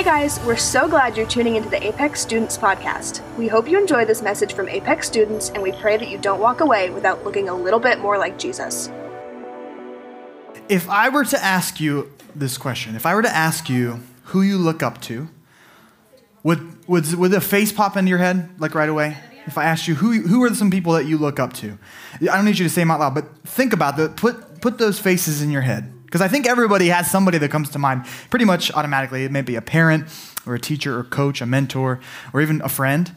Hey guys, we're so glad you're tuning into the Apex Students podcast. We hope you enjoy this message from Apex Students, and we pray that you don't walk away without looking a little bit more like Jesus. If I were to ask you this question, if I were to ask you who you look up to, would a face pop into your head like right away? If I asked you who are some people that you look up to? I don't need you to say them out loud, but think about that. Put those faces in your head. Because I think everybody has somebody that comes to mind pretty much automatically. It may be a parent or a teacher or coach, a mentor, or even a friend.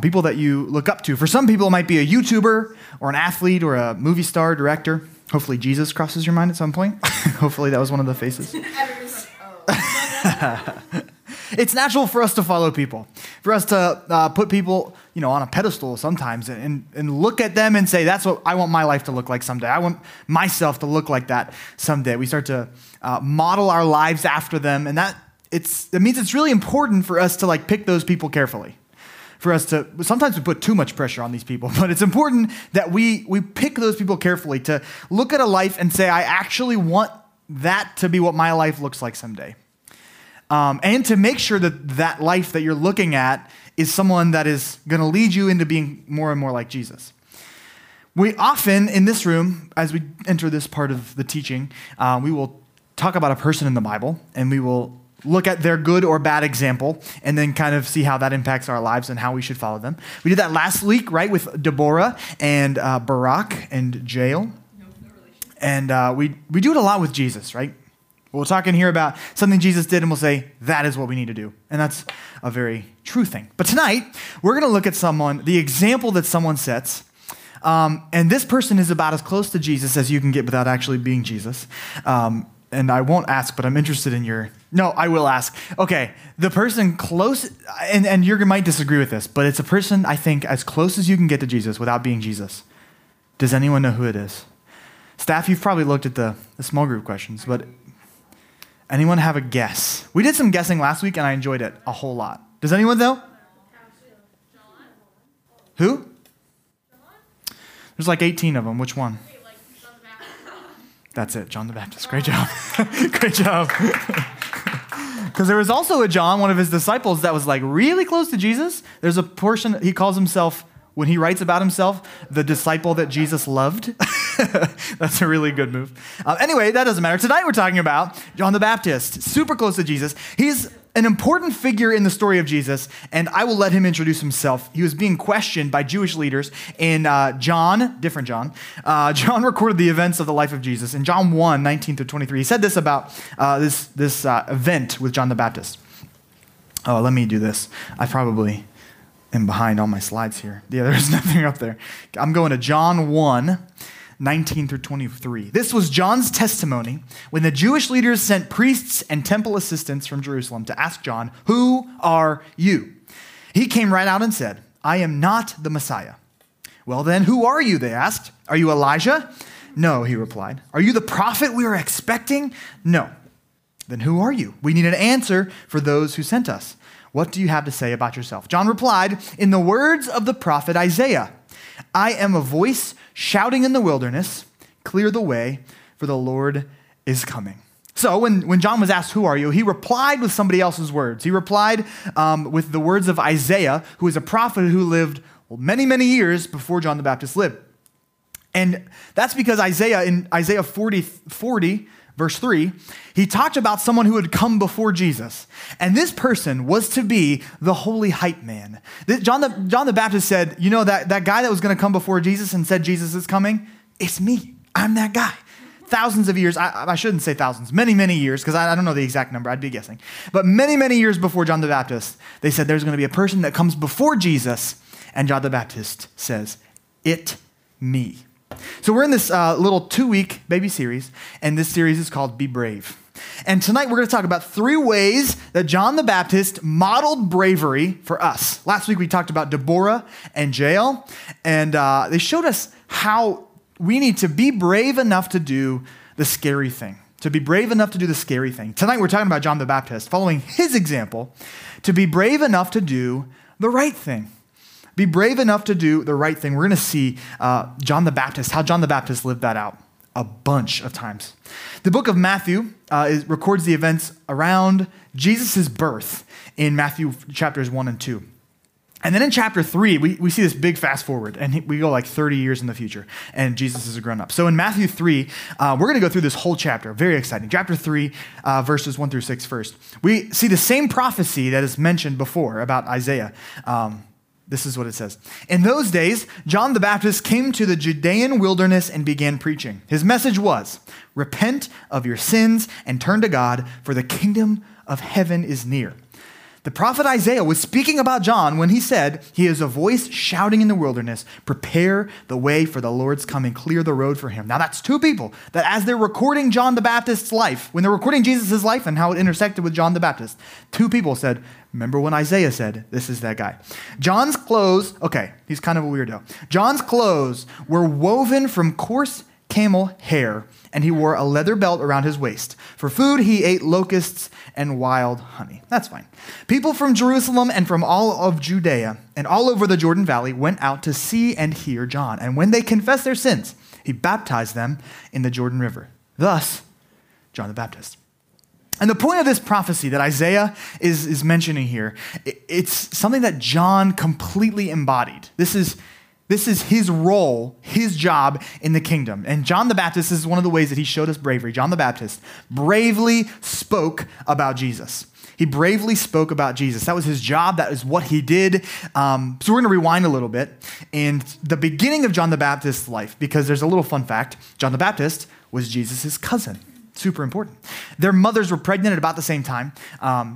People that you look up to. For some people, it might be a YouTuber or an athlete or a movie star, director. Hopefully Jesus crosses your mind at some point. Hopefully that was one of the faces. It's natural for us to follow people, for us to put people, on a pedestal sometimes and look at them and say, that's what I want my life to look like someday. I want myself to look like that someday. We start to model our lives after them. And that means it's really important for us to pick those people carefully. For us to, sometimes we put too much pressure on these people, but it's important that we pick those people carefully to look at a life and say, I actually want that to be what my life looks like someday. And to make sure that life that you're looking at is someone that is going to lead you into being more and more like Jesus. We often, in this room, as we enter this part of the teaching, we will talk about a person in the Bible, and we will look at their good or bad example, and then kind of see how that impacts our lives and how we should follow them. We did that last week, right, with Deborah and Barak and Jael. No, not really. And we do it a lot with Jesus, right? We'll talk in here about something Jesus did, and we'll say, that is what we need to do. And that's a very true thing. But tonight, we're going to look at the example that someone sets. And this person is about as close to Jesus as you can get without actually being Jesus. And I won't ask, but I'm interested in I will ask. Okay, the person close, and you might disagree with this, but it's a person, I think, as close as you can get to Jesus without being Jesus. Does anyone know who it is? Staff, you've probably looked at the small group questions, but... anyone have a guess? We did some guessing last week, and I enjoyed it a whole lot. Does anyone know? Who? There's 18 of them. Which one? That's it, John the Baptist. Great job. Great job. Because there was also a John, one of his disciples, that was really close to Jesus. There's a portion, he calls himself, when he writes about himself, the disciple that Jesus loved. That's a really good move. Anyway, that doesn't matter. Tonight we're talking about John the Baptist, super close to Jesus. He's an important figure in the story of Jesus, and I will let him introduce himself. He was being questioned by Jewish leaders, and John recorded the events of the life of Jesus. In John 1, 19 through 23, he said this about this event with John the Baptist. Oh, let me do this. I probably... and behind all my slides here. Yeah, there's nothing up there. I'm going to John 1, 19 through 23. This was John's testimony when the Jewish leaders sent priests and temple assistants from Jerusalem to ask John, "Who are you?" He came right out and said, "I am not the Messiah." "Well then, who are you?" they asked. "Are you Elijah?" "No," he replied. "Are you the prophet we were expecting?" "No." "Then who are you? We need an answer for those who sent us. What do you have to say about yourself?" John replied, "In the words of the prophet Isaiah, I am a voice shouting in the wilderness, clear the way, for the Lord is coming." So when John was asked, "Who are you?" he replied with somebody else's words. He replied with the words of Isaiah, who is a prophet who lived many, many years before John the Baptist lived. And that's because Isaiah, in Isaiah 40, Verse 3, he talked about someone who had come before Jesus. And this person was to be the holy hype man. John the Baptist said, that guy that was going to come before Jesus and said Jesus is coming? It's me. I'm that guy. Thousands of years, I shouldn't say thousands, many, many years, because I don't know the exact number. I'd be guessing. But many, many years before John the Baptist, they said there's going to be a person that comes before Jesus. And John the Baptist says, "It me." So we're in this little 2-week baby series, and this series is called Be Brave. And tonight we're going to talk about 3 ways that John the Baptist modeled bravery for us. Last week we talked about Deborah and Jael, and they showed us how we need to be brave enough to do the scary thing. Tonight we're talking about John the Baptist, following his example, to be brave enough to do the right thing. Be brave enough to do the right thing. We're going to see how John the Baptist lived that out. a bunch of times. The book of Matthew records the events around Jesus' birth in Matthew chapters 1 and 2. And then in chapter 3, we see this big fast forward, and we go like 30 years in the future, and Jesus is a grown up. So in Matthew 3, we're going to go through this whole chapter. Very exciting. Chapter 3, verses 1 through 6 first. We see the same prophecy that is mentioned before about Isaiah. This is what it says. In those days, John the Baptist came to the Judean wilderness and began preaching. His message was, repent of your sins and turn to God, for the kingdom of heaven is near. The prophet Isaiah was speaking about John when he said, he is a voice shouting in the wilderness, prepare the way for the Lord's coming, clear the road for him. Now that's two people that as they're recording John the Baptist's life, when they're recording Jesus' life and how it intersected with John the Baptist, two people said, remember when Isaiah said, this is that guy. John's clothes, okay, he's kind of a weirdo. John's clothes were woven from coarse camel hair, and he wore a leather belt around his waist. For food, he ate locusts and wild honey. That's fine. People from Jerusalem and from all of Judea and all over the Jordan Valley went out to see and hear John. And when they confessed their sins, he baptized them in the Jordan River. Thus, John the Baptist. And the point of this prophecy that Isaiah is mentioning here, it's something that John completely embodied. This is his role, his job in the kingdom. And John the Baptist is one of the ways that he showed us bravery. John the Baptist bravely spoke about Jesus. He bravely spoke about Jesus. That was his job. That is what he did. So we're going to rewind a little bit. And the beginning of John the Baptist's life, because there's a little fun fact. John the Baptist was Jesus' cousin. Super important. Their mothers were pregnant at about the same time.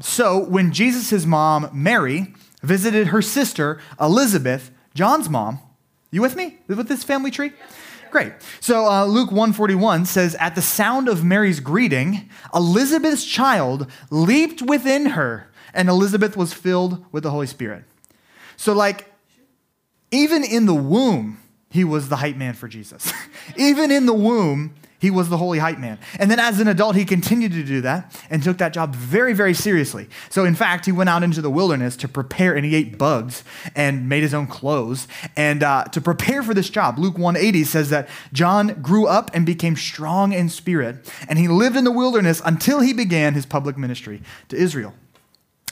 So when Jesus' mom, Mary, visited her sister, Elizabeth, John's mom, you with me with this family tree? Great. So Luke 1:41 says, at the sound of Mary's greeting, Elizabeth's child leaped within her, and Elizabeth was filled with the Holy Spirit. So like, even in the womb, he was the hype man for Jesus. Even in the womb, he was the holy hype man. And then as an adult, he continued to do that and took that job very, very seriously. So in fact, he went out into the wilderness to prepare, and he ate bugs and made his own clothes. And to prepare for this job, Luke 1:80 says that John grew up and became strong in spirit, and he lived in the wilderness until he began his public ministry to Israel.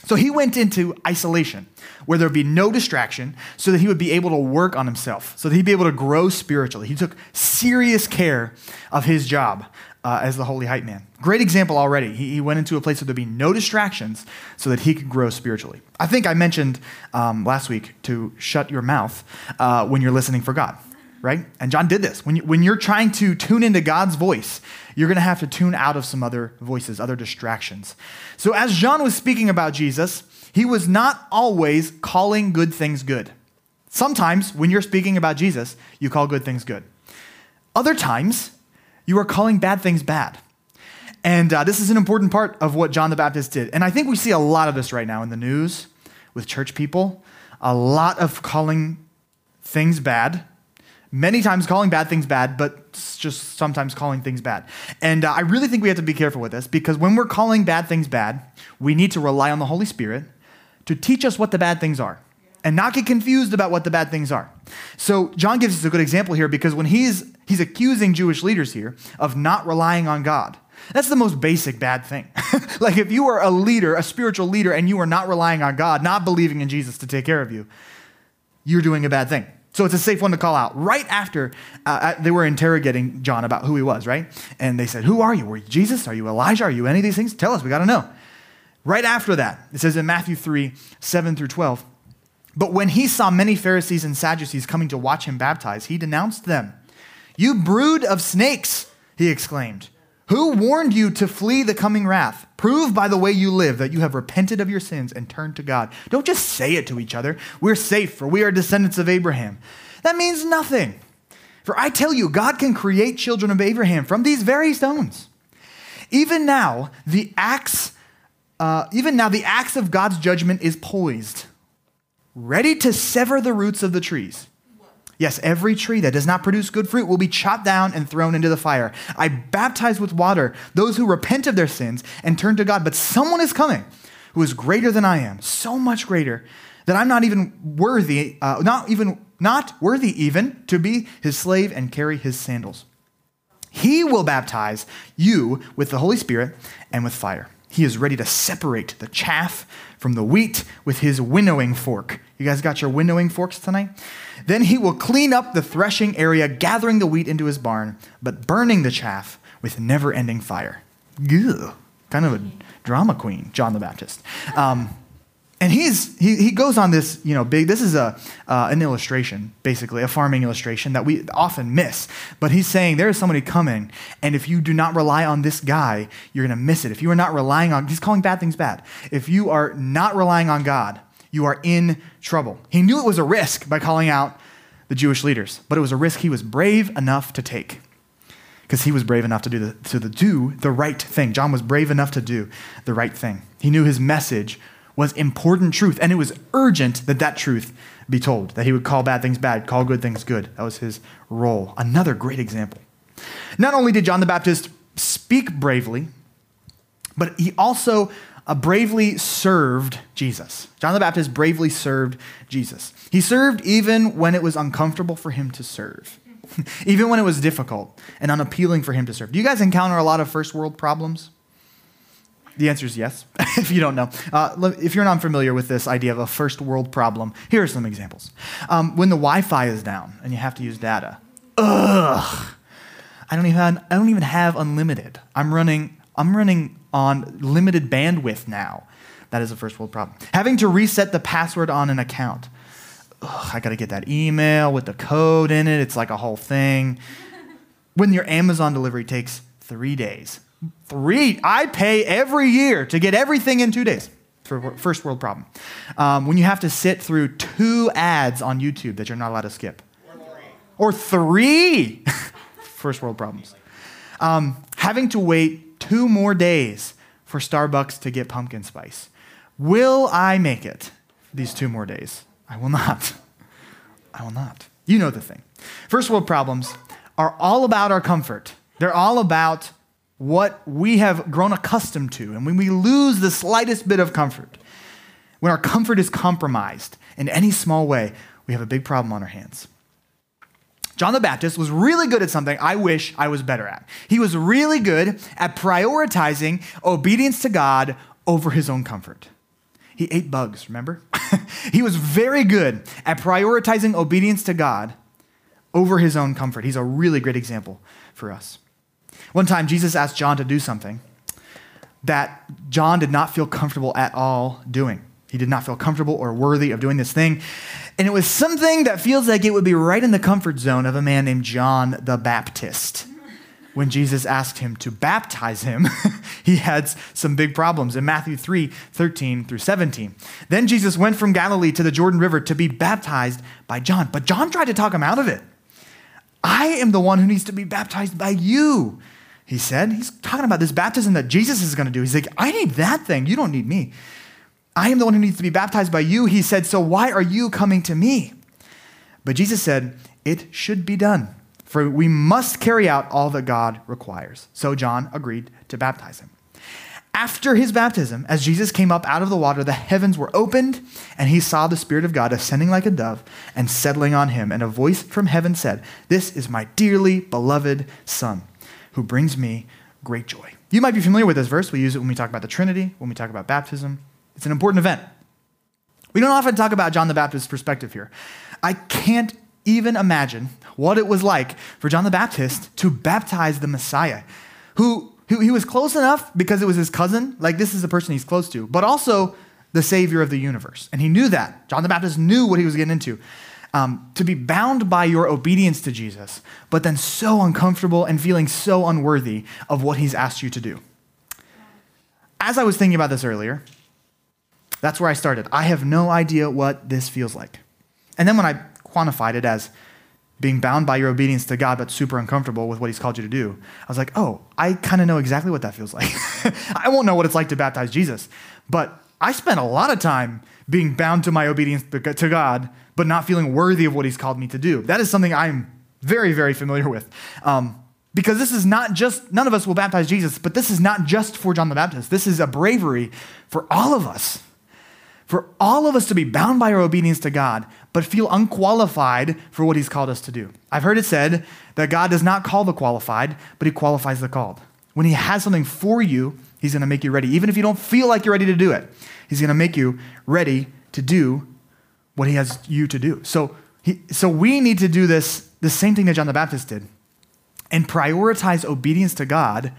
So he went into isolation where there would be no distraction so that he would be able to work on himself, so that he'd be able to grow spiritually. He took serious care of his job as the holy hype man. Great example already. He went into a place where there'd be no distractions so that he could grow spiritually. I think I mentioned last week to shut your mouth when you're listening for God, right? And John did this. When you're trying to tune into God's voice, you're going to have to tune out of some other voices, other distractions. So as John was speaking about Jesus, he was not always calling good things good. Sometimes when you're speaking about Jesus, you call good things good. Other times, you are calling bad things bad. And this is an important part of what John the Baptist did. And I think we see a lot of this right now in the news with church people, a lot of calling things bad. Many times calling bad things bad, but just sometimes calling things bad. And I really think we have to be careful with this, because when we're calling bad things bad, we need to rely on the Holy Spirit to teach us what the bad things are and not get confused about what the bad things are. So John gives us a good example here, because when he's accusing Jewish leaders here of not relying on God, that's the most basic bad thing. Like if you are a leader, a spiritual leader, and you are not relying on God, not believing in Jesus to take care of you, you're doing a bad thing. So it's a safe one to call out right after they were interrogating John about who he was, right? And they said, who are you? Were you Jesus? Are you Elijah? Are you any of these things? Tell us, we got to know. Right after that, it says in Matthew 3:7 through 12, but when he saw many Pharisees and Sadducees coming to watch him baptize, he denounced them. You brood of snakes, he exclaimed. Who warned you to flee the coming wrath? Prove by the way you live that you have repented of your sins and turned to God. Don't just say it to each other. We're safe, for we are descendants of Abraham. That means nothing. For I tell you, God can create children of Abraham from these very stones. Even now the axe of God's judgment is poised, ready to sever the roots of the trees. Yes, every tree that does not produce good fruit will be chopped down and thrown into the fire. I baptize with water those who repent of their sins and turn to God. But someone is coming who is greater than I am, so much greater that I'm not worthy even to be his slave and carry his sandals. He will baptize you with the Holy Spirit and with fire. He is ready to separate the chaff from the wheat with his winnowing fork. You guys got your winnowing forks tonight? Then he will clean up the threshing area, gathering the wheat into his barn, but burning the chaff with never-ending fire. Ew, kind of a drama queen, John the Baptist. And he goes on this, you know, big, this is an illustration, basically, a farming illustration that we often miss. But he's saying there is somebody coming, and if you do not rely on this guy, you're going to miss it. If you are not relying on, he's calling bad things bad. If you are not relying on God, you are in trouble. He knew it was a risk by calling out the Jewish leaders, but it was a risk he was brave enough to take because he was brave enough to do the right thing. John was brave enough to do the right thing. He knew his message was important truth, and it was urgent that that truth be told, that he would call bad things bad, call good things good. That was his role. Another great example. Not only did John the Baptist speak bravely, but he also bravely served Jesus. John the Baptist bravely served Jesus. He served even when it was uncomfortable for him to serve, even when it was difficult and unappealing for him to serve. Do you guys encounter a lot of first world problems? The answer is yes, if you don't know. If you're not familiar with this idea of a first world problem, here are some examples. When the Wi-Fi is down and you have to use data, ugh, I don't even have unlimited. I'm running on limited bandwidth now. That is a first world problem. Having to reset the password on an account. Ugh, I gotta get that email with the code in it. It's like a whole thing. When your Amazon delivery takes 3 days. I pay every year to get everything in 2 days. First world problem. When you have to sit through 2 ads on YouTube that you're not allowed to skip. Or three. First world problems. Having to wait 2 more days for Starbucks to get pumpkin spice. Will I make it these 2 more days? I will not. I will not. You know the thing. First world problems are all about our comfort. They're all about what we have grown accustomed to, and when we lose the slightest bit of comfort, when our comfort is compromised in any small way, we have a big problem on our hands. John the Baptist was really good at something I wish I was better at. He was really good at prioritizing obedience to God over his own comfort. He ate bugs, remember? He was very good at prioritizing obedience to God over his own comfort. He's a really great example for us. One time, Jesus asked John to do something that John did not feel comfortable at all doing. He did not feel comfortable or worthy of doing this thing. And it was something that feels like it would be right in the comfort zone of a man named John the Baptist. When Jesus asked him to baptize him, he had some big problems in Matthew 3:13-17. Then Jesus went from Galilee to the Jordan River to be baptized by John. But John tried to talk him out of it. I am the one who needs to be baptized by you, he said. He's talking about this baptism that Jesus is going to do. He's like, I need that thing. You don't need me. I am the one who needs to be baptized by you, he said. So why are you coming to me? But Jesus said, it should be done, for we must carry out all that God requires. So John agreed to baptize him. After his baptism, as Jesus came up out of the water, the heavens were opened, and he saw the Spirit of God ascending like a dove and settling on him. And a voice from heaven said, this is my dearly beloved Son, who brings me great joy. You might be familiar with this verse. We use it when we talk about the Trinity, when we talk about baptism. It's an important event. We don't often talk about John the Baptist's perspective here. I can't even imagine what it was like for John the Baptist to baptize the Messiah, He was close enough because it was his cousin. Like, this is the person he's close to, but also the Savior of the universe. And he knew that. John the Baptist knew what he was getting into. To be bound by your obedience to Jesus, but then so uncomfortable and feeling so unworthy of what he's asked you to do. As I was thinking about this earlier, that's where I started. I have no idea what this feels like. And then when I quantified it as being bound by your obedience to God, but super uncomfortable with what he's called you to do, I was like, oh, I kind of know exactly what that feels like. I won't know what it's like to baptize Jesus, but I spent a lot of time being bound to my obedience to God, but not feeling worthy of what he's called me to do. That is something I'm very, very familiar with. Because this is not just, none of us will baptize Jesus, but this is not just for John the Baptist. This is a bravery for all of us. for all of us to be bound by our obedience to God, but feel unqualified for what he's called us to do. I've heard it said that God does not call the qualified, but he qualifies the called. When he has something for you, he's gonna make you ready. Even if you don't feel like you're ready to do it, he's gonna make you ready to do what he has you to do. So we need to do the same thing that John the Baptist did and prioritize obedience to God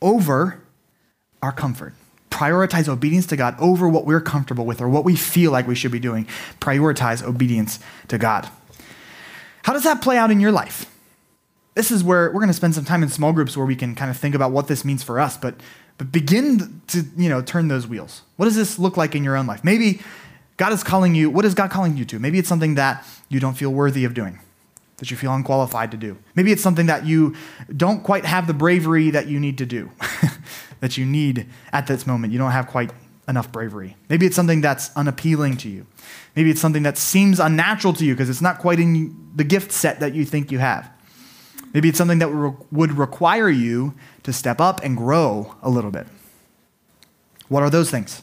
over our comfort. Prioritize obedience to God over what we're comfortable with or what we feel like we should be doing. Prioritize obedience to God. How does that play out in your life? This is where we're going to spend some time in small groups where we can kind of think about what this means for us, but begin to, turn those wheels. What does this look like in your own life? Maybe God is calling you. What is God calling you to? Maybe it's something that you don't feel worthy of doing, that you feel unqualified to do. Maybe it's something that you don't quite have the bravery that you need to do, that you need at this moment. You don't have quite enough bravery. Maybe it's something that's unappealing to you. Maybe it's something that seems unnatural to you because it's not quite in the gift set that you think you have. Maybe it's something that would require you to step up and grow a little bit. What are those things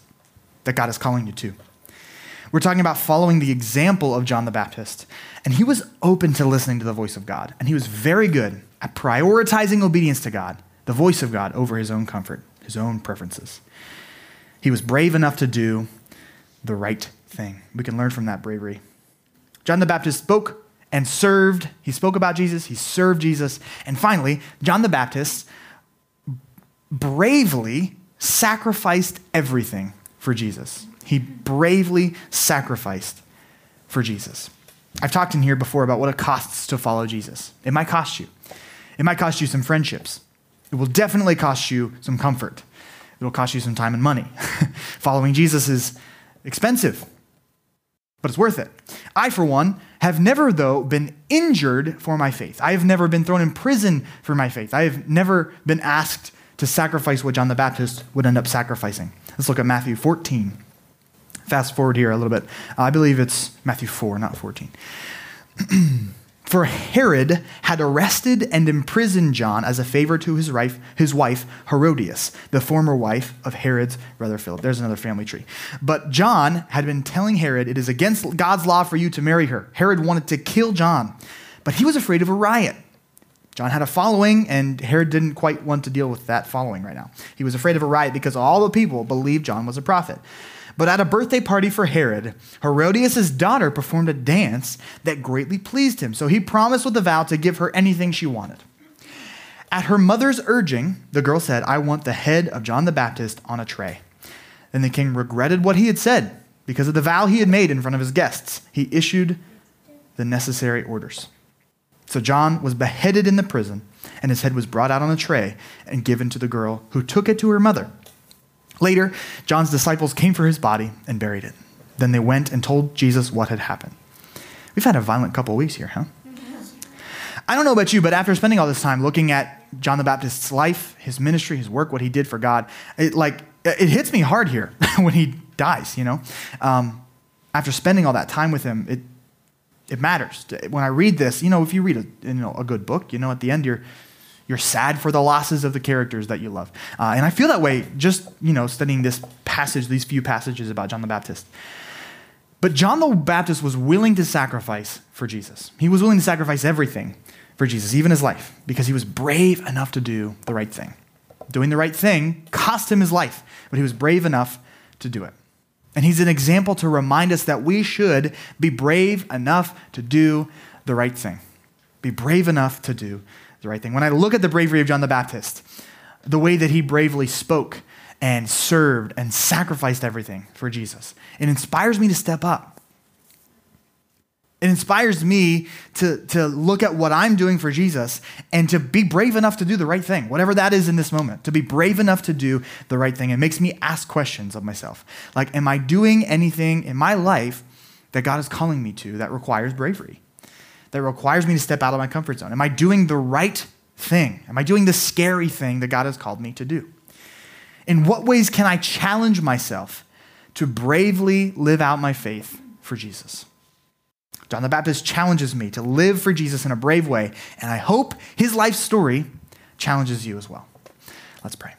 that God is calling you to? We're talking about following the example of John the Baptist. And he was open to listening to the voice of God. And he was very good at prioritizing obedience to God, the voice of God, over his own comfort, his own preferences. He was brave enough to do the right thing. We can learn from that bravery. John the Baptist spoke and served. He spoke about Jesus. He served Jesus. And finally, John the Baptist bravely sacrificed everything for Jesus. He bravely sacrificed for Jesus. I've talked in here before about what it costs to follow Jesus. It might cost you. It might cost you some friendships. It will definitely cost you some comfort. It will cost you some time and money. Following Jesus is expensive, but it's worth it. I, for one, have never, though, been injured for my faith. I have never been thrown in prison for my faith. I have never been asked to sacrifice what John the Baptist would end up sacrificing. Let's look at Matthew 14. Fast forward here a little bit. I believe it's Matthew 4, not 14. For Herod had arrested and imprisoned John as a favor to his wife Herodias, the former wife of Herod's brother Philip. There's another family tree. But John had been telling Herod, it is against God's law for you to marry her. Herod wanted to kill John, but he was afraid of a riot. John had a following, and Herod didn't quite want to deal with that following right now. He was afraid of a riot because all the people believed John was a prophet. But at a birthday party for Herod, Herodias' daughter performed a dance that greatly pleased him. So he promised with a vow to give her anything she wanted. At her mother's urging, the girl said, I want the head of John the Baptist on a tray. Then the king regretted what he had said because of the vow he had made in front of his guests. He issued the necessary orders. So John was beheaded in the prison, and his head was brought out on a tray and given to the girl, who took it to her mother. Later, John's disciples came for his body and buried it. Then they went and told Jesus what had happened. We've had a violent couple of weeks here, huh? I don't know about you, but after spending all this time looking at John the Baptist's life, his ministry, his work, what he did for God, it hits me hard here when he dies, After spending all that time with him, it matters. When I read this, if you read a good book, at the end you're sad for the losses of the characters that you love. And I feel that way just, studying this passage, these few passages about John the Baptist. But John the Baptist was willing to sacrifice for Jesus. He was willing to sacrifice everything for Jesus, even his life, because he was brave enough to do the right thing. Doing the right thing cost him his life, but he was brave enough to do it. And he's an example to remind us that we should be brave enough to do the right thing. Be brave enough to do the right thing. When I look at the bravery of John the Baptist, the way that he bravely spoke and served and sacrificed everything for Jesus, it inspires me to step up. It inspires me to look at what I'm doing for Jesus and to be brave enough to do the right thing, whatever that is in this moment, to be brave enough to do the right thing. It makes me ask questions of myself. Like, am I doing anything in my life that God is calling me to that requires bravery? That requires me to step out of my comfort zone? Am I doing the right thing? Am I doing the scary thing that God has called me to do? In what ways can I challenge myself to bravely live out my faith for Jesus? John the Baptist challenges me to live for Jesus in a brave way, and I hope his life story challenges you as well. Let's pray.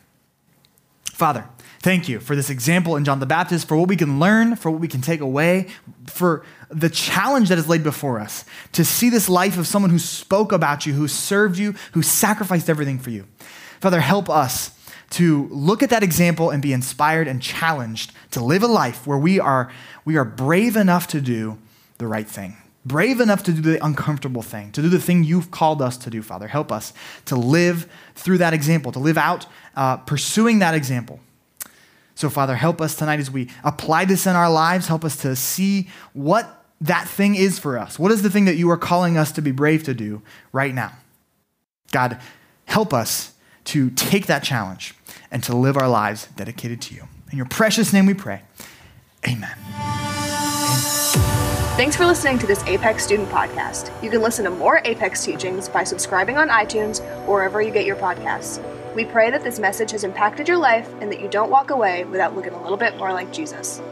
Father, Thank you for this example in John the Baptist, for what we can learn, for what we can take away, for the challenge that is laid before us to see this life of someone who spoke about you, who served you, who sacrificed everything for you. Father, help us to look at that example and be inspired and challenged to live a life where we are brave enough to do the right thing, brave enough to do the uncomfortable thing, to do the thing you've called us to do, Father. Help us to live through that example, to live out pursuing that example. So Father, help us tonight as we apply this in our lives. Help us to see what that thing is for us. What is the thing that you are calling us to be brave to do right now? God, help us to take that challenge and to live our lives dedicated to you. In your precious name we pray, amen. Thanks for listening to this Apex Student Podcast. You can listen to more Apex teachings by subscribing on iTunes or wherever you get your podcasts. We pray that this message has impacted your life and that you don't walk away without looking a little bit more like Jesus.